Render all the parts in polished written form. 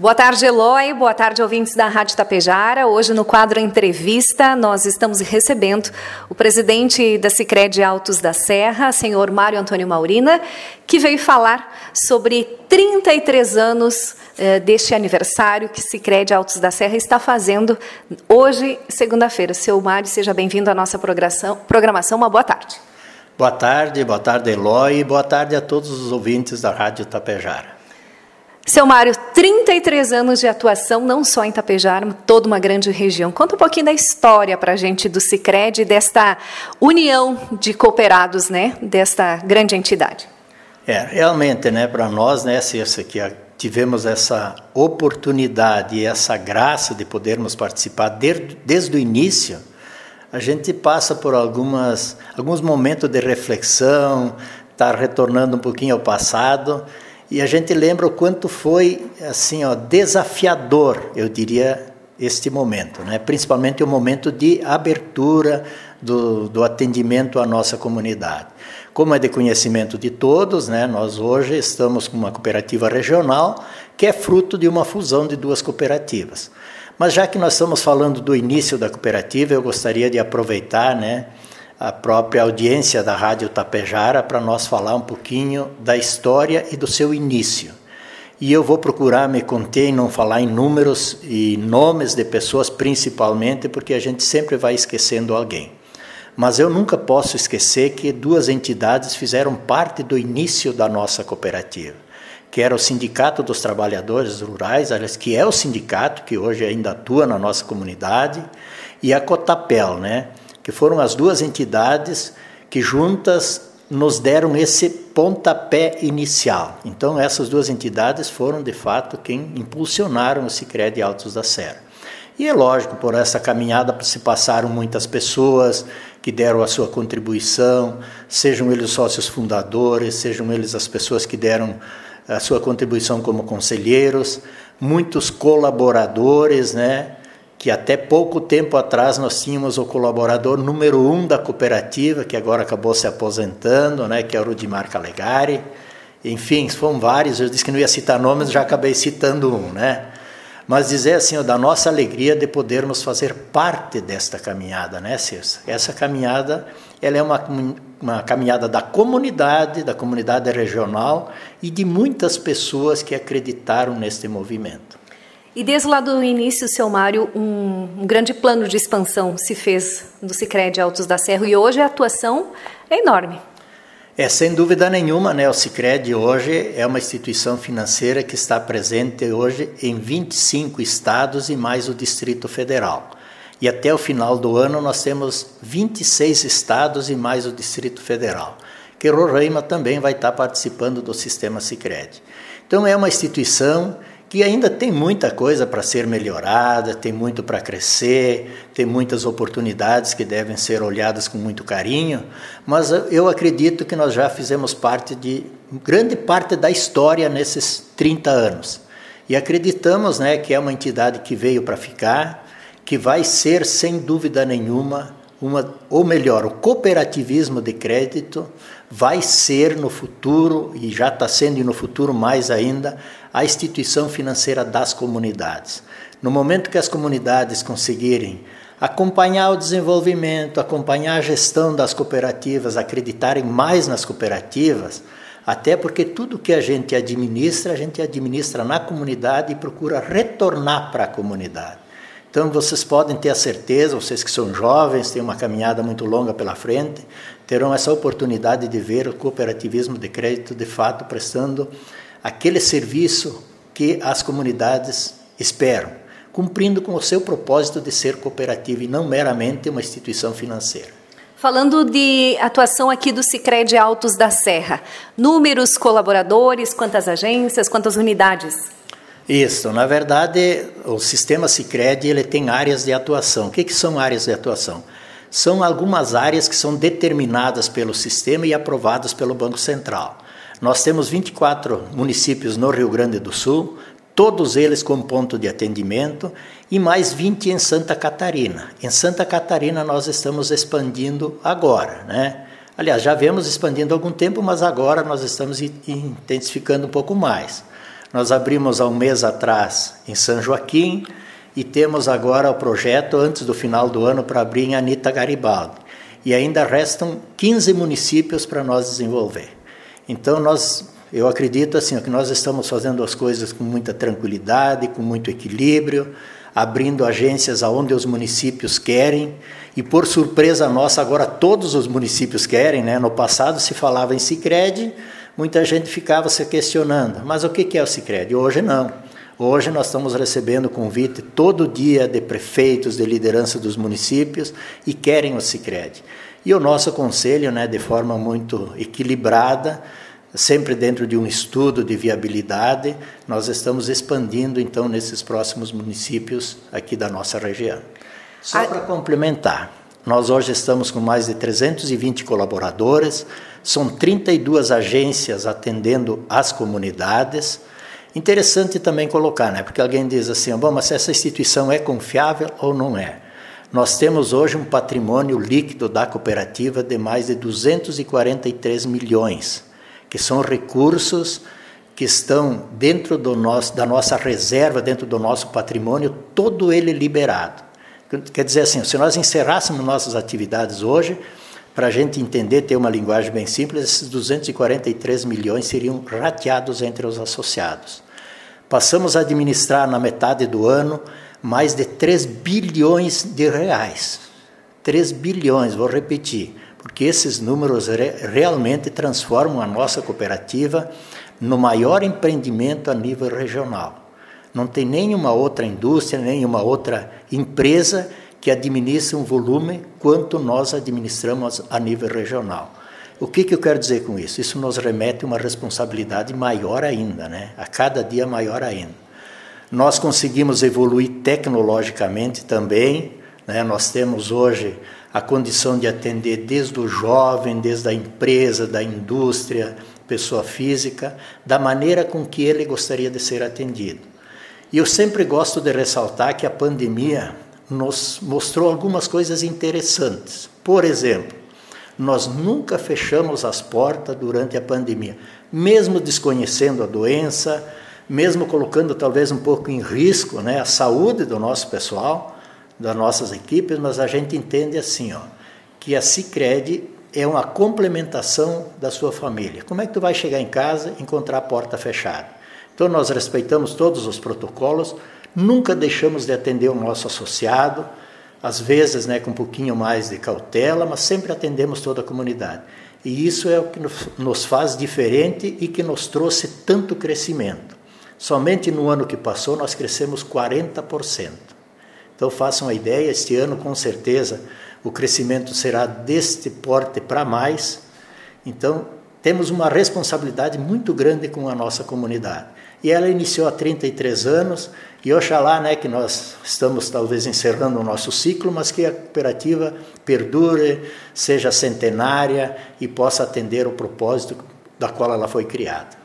Boa tarde, Eloy. Boa tarde, ouvintes da Rádio Tapejara. Hoje, no quadro Entrevista, nós estamos recebendo o presidente da Sicredi Altos da Serra, senhor Mario Antônio Maurina, que veio falar sobre 33 anos deste aniversário que Sicredi Altos da Serra está fazendo hoje, segunda-feira. Seu Mário, seja bem-vindo à nossa programação. Uma boa tarde. Boa tarde, Eloy, e boa tarde a todos os ouvintes da Rádio Tapejara. Seu Mário, 33 anos de atuação, não só em Tapejara, mas toda uma grande região. Conta um pouquinho da história para a gente do Sicredi, desta união de cooperados, né, desta grande entidade. Realmente, né, para nós, né, Circe, que tivemos essa oportunidade e essa graça de podermos participar desde o início, a gente passa por alguns momentos de reflexão, está retornando um pouquinho ao passado. E a gente lembra o quanto foi assim, desafiador, eu diria, este momento, né? Principalmente o momento de abertura do atendimento à nossa comunidade. Como é de conhecimento de todos, né? Nós hoje estamos com uma cooperativa regional que é fruto de uma fusão de duas cooperativas. Mas já que nós estamos falando do início da cooperativa, eu gostaria de aproveitar, né, a própria audiência da Rádio Tapejara para nós falar um pouquinho da história e do seu início. E eu vou procurar me conter e não falar em números e nomes de pessoas principalmente, porque a gente sempre vai esquecendo alguém. Mas eu nunca posso esquecer que duas entidades fizeram parte do início da nossa cooperativa, que era o Sindicato dos Trabalhadores Rurais, aliás, que é o sindicato que hoje ainda atua na nossa comunidade, e a Cotapel, né? Que foram as duas entidades que juntas nos deram esse pontapé inicial. Então, essas duas entidades foram, de fato, quem impulsionaram o Sicredi Altos da Serra. E é lógico, por essa caminhada se passaram muitas pessoas que deram a sua contribuição, sejam eles sócios fundadores, sejam eles as pessoas que deram a sua contribuição como conselheiros, muitos colaboradores, né? Que até pouco tempo atrás nós tínhamos o colaborador número 1 da cooperativa, que agora acabou se aposentando, né, que é o Rudimar Calegari. Enfim, foram vários, eu disse que não ia citar nomes, já acabei citando um, né? Mas dizer assim, da nossa alegria de podermos fazer parte desta caminhada, né, Circe? Essa caminhada, ela é uma caminhada da comunidade regional e de muitas pessoas que acreditaram neste movimento. E desde lá do início, seu Mário, um grande plano de expansão se fez do Sicredi Altos da Serra e hoje a atuação é enorme. Sem dúvida nenhuma, né? O Sicredi hoje é uma instituição financeira que está presente hoje em 25 estados e mais o Distrito Federal. E até o final do ano nós temos 26 estados e mais o Distrito Federal, que Roraima também vai estar participando do sistema Sicredi. Então é uma instituição que ainda tem muita coisa para ser melhorada, tem muito para crescer, tem muitas oportunidades que devem ser olhadas com muito carinho, mas eu acredito que nós já fizemos parte de grande parte da história nesses 30 anos. E acreditamos, né, que é uma entidade que veio para ficar, que vai ser, sem dúvida nenhuma, ou melhor, o cooperativismo de crédito vai ser no futuro, e já está sendo e no futuro mais ainda, a instituição financeira das comunidades. No momento que as comunidades conseguirem acompanhar o desenvolvimento, acompanhar a gestão das cooperativas, acreditarem mais nas cooperativas, até porque tudo que a gente administra na comunidade e procura retornar para a comunidade. Então, vocês podem ter a certeza, vocês que são jovens, têm uma caminhada muito longa pela frente, terão essa oportunidade de ver o cooperativismo de crédito, de fato, prestando aquele serviço que as comunidades esperam, cumprindo com o seu propósito de ser cooperativa e não meramente uma instituição financeira. Falando de atuação aqui do Sicredi Altos da Serra, números, colaboradores, quantas agências, quantas unidades? Isso, na verdade, o sistema Sicredi, ele tem áreas de atuação. O que são áreas de atuação? São algumas áreas que são determinadas pelo sistema e aprovadas pelo Banco Central. Nós temos 24 municípios no Rio Grande do Sul, todos eles com ponto de atendimento, e mais 20 em Santa Catarina. Em Santa Catarina nós estamos expandindo agora, né? Aliás, já viemos expandindo há algum tempo, mas agora nós estamos intensificando um pouco mais. Nós abrimos há um mês atrás em São Joaquim e temos agora o projeto antes do final do ano para abrir em Anita Garibaldi. E ainda restam 15 municípios para nós desenvolver. Então, eu acredito assim, que nós estamos fazendo as coisas com muita tranquilidade, com muito equilíbrio, abrindo agências aonde os municípios querem, e por surpresa nossa, agora todos os municípios querem, né? No passado se falava em Sicredi, muita gente ficava se questionando, mas o que é o Sicredi? Hoje não. Hoje nós estamos recebendo convite todo dia de prefeitos, de liderança dos municípios, e querem o Sicredi. E o nosso conselho, né, de forma muito equilibrada, sempre dentro de um estudo de viabilidade, nós estamos expandindo, então, nesses próximos municípios aqui da nossa região. Só para complementar, nós hoje estamos com mais de 320 colaboradores, são 32 agências atendendo as comunidades. Interessante também colocar, né? Porque alguém diz assim, bom, mas essa instituição é confiável ou não é? Nós temos hoje um patrimônio líquido da cooperativa de mais de 243 milhões. Que são recursos que estão dentro da nossa reserva, dentro do nosso patrimônio, todo ele liberado. Quer dizer assim, se nós encerrássemos nossas atividades hoje, para a gente entender, ter uma linguagem bem simples, esses 243 milhões seriam rateados entre os associados. Passamos a administrar na metade do ano mais de 3 bilhões de reais. 3 bilhões, vou repetir. Porque esses números realmente transformam a nossa cooperativa no maior empreendimento a nível regional. Não tem nenhuma outra indústria, nenhuma outra empresa que administre um volume quanto nós administramos a nível regional. O que eu quero dizer com isso? Isso nos remete a uma responsabilidade maior ainda, né? A cada dia maior ainda. Nós conseguimos evoluir tecnologicamente também, né? Nós temos hoje a condição de atender desde o jovem, desde a empresa, da indústria, pessoa física, da maneira com que ele gostaria de ser atendido. E eu sempre gosto de ressaltar que a pandemia nos mostrou algumas coisas interessantes. Por exemplo, nós nunca fechamos as portas durante a pandemia, mesmo desconhecendo a doença, mesmo colocando talvez um pouco em risco, né, a saúde do nosso pessoal, das nossas equipes, mas a gente entende assim, ó, que a Sicredi é uma complementação da sua família. Como é que tu vai chegar em casa e encontrar a porta fechada? Então nós respeitamos todos os protocolos, nunca deixamos de atender o nosso associado, às vezes, né, com um pouquinho mais de cautela, mas sempre atendemos toda a comunidade. E isso é o que nos faz diferente e que nos trouxe tanto crescimento. Somente no ano que passou nós crescemos 40%. Então façam a ideia, este ano com certeza o crescimento será deste porte para mais. Então temos uma responsabilidade muito grande com a nossa comunidade. E ela iniciou há 33 anos e oxalá, né, que nós estamos talvez encerrando o nosso ciclo, mas que a cooperativa perdure, seja centenária e possa atender o propósito da qual ela foi criada.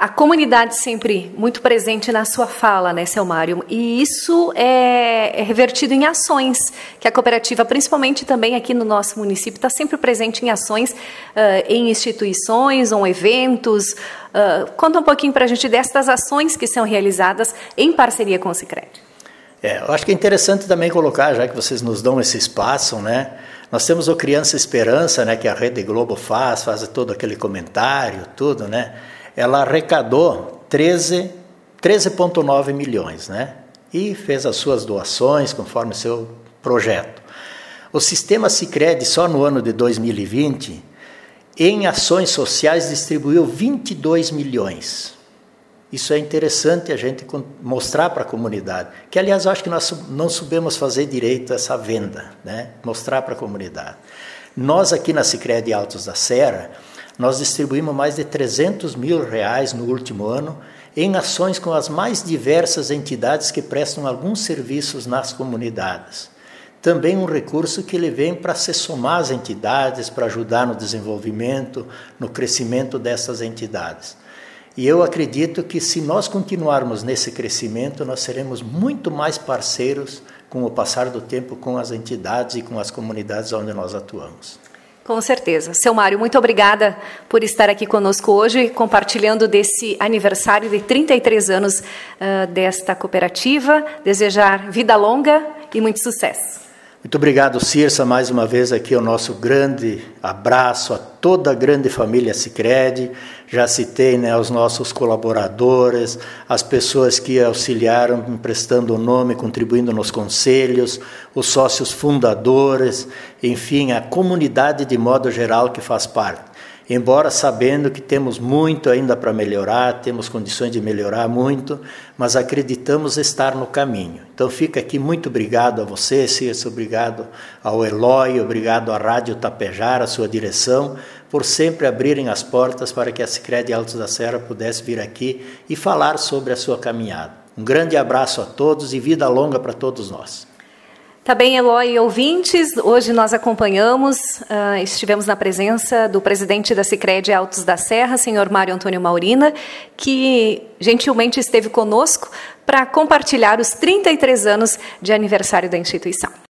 A comunidade sempre muito presente na sua fala, né, seu Mário? E isso é revertido em ações, que a cooperativa, principalmente também aqui no nosso município, está sempre presente em ações, em instituições ou eventos. Conta um pouquinho para a gente destas ações que são realizadas em parceria com o Sicredi. Eu acho que é interessante também colocar, já que vocês nos dão esse espaço, né? Nós temos o Criança Esperança, né, que a Rede Globo faz todo aquele comentário, tudo, né? Ela arrecadou 13,9 milhões, né? E fez as suas doações conforme o seu projeto. O sistema Sicredi, só no ano de 2020, em ações sociais distribuiu 22 milhões. Isso é interessante a gente mostrar para a comunidade, que aliás eu acho que nós não soubemos fazer direito essa venda, né? Mostrar para a comunidade. Nós aqui na Sicredi Altos da Serra, nós distribuímos mais de 300 mil reais no último ano em ações com as mais diversas entidades que prestam alguns serviços nas comunidades. Também um recurso que ele vem para se somar às entidades, para ajudar no desenvolvimento, no crescimento dessas entidades. E eu acredito que se nós continuarmos nesse crescimento, nós seremos muito mais parceiros com o passar do tempo com as entidades e com as comunidades onde nós atuamos. Com certeza. Seu Mário, muito obrigada por estar aqui conosco hoje, compartilhando desse aniversário de 33 anos desta cooperativa. Desejar vida longa e muito sucesso. Muito obrigado, Cirsa, mais uma vez aqui o nosso grande abraço a toda a grande família Sicredi. Já citei, né, os nossos colaboradores, as pessoas que auxiliaram, emprestando o nome, contribuindo nos conselhos, os sócios fundadores, enfim, a comunidade de modo geral que faz parte. Embora sabendo que temos muito ainda para melhorar, temos condições de melhorar muito, mas acreditamos estar no caminho. Então fica aqui muito obrigado a você, Circe, obrigado ao Eloy, obrigado à Rádio Tapejara, a sua direção, por sempre abrirem as portas para que a Sicredi Altos da Serra pudesse vir aqui e falar sobre a sua caminhada. Um grande abraço a todos e vida longa para todos nós. Tá bem, Eloy e ouvintes, hoje nós acompanhamos, estivemos na presença do presidente da Sicredi Altos da Serra, senhor Mario Antônio Maurina, que gentilmente esteve conosco para compartilhar os 33 anos de aniversário da instituição.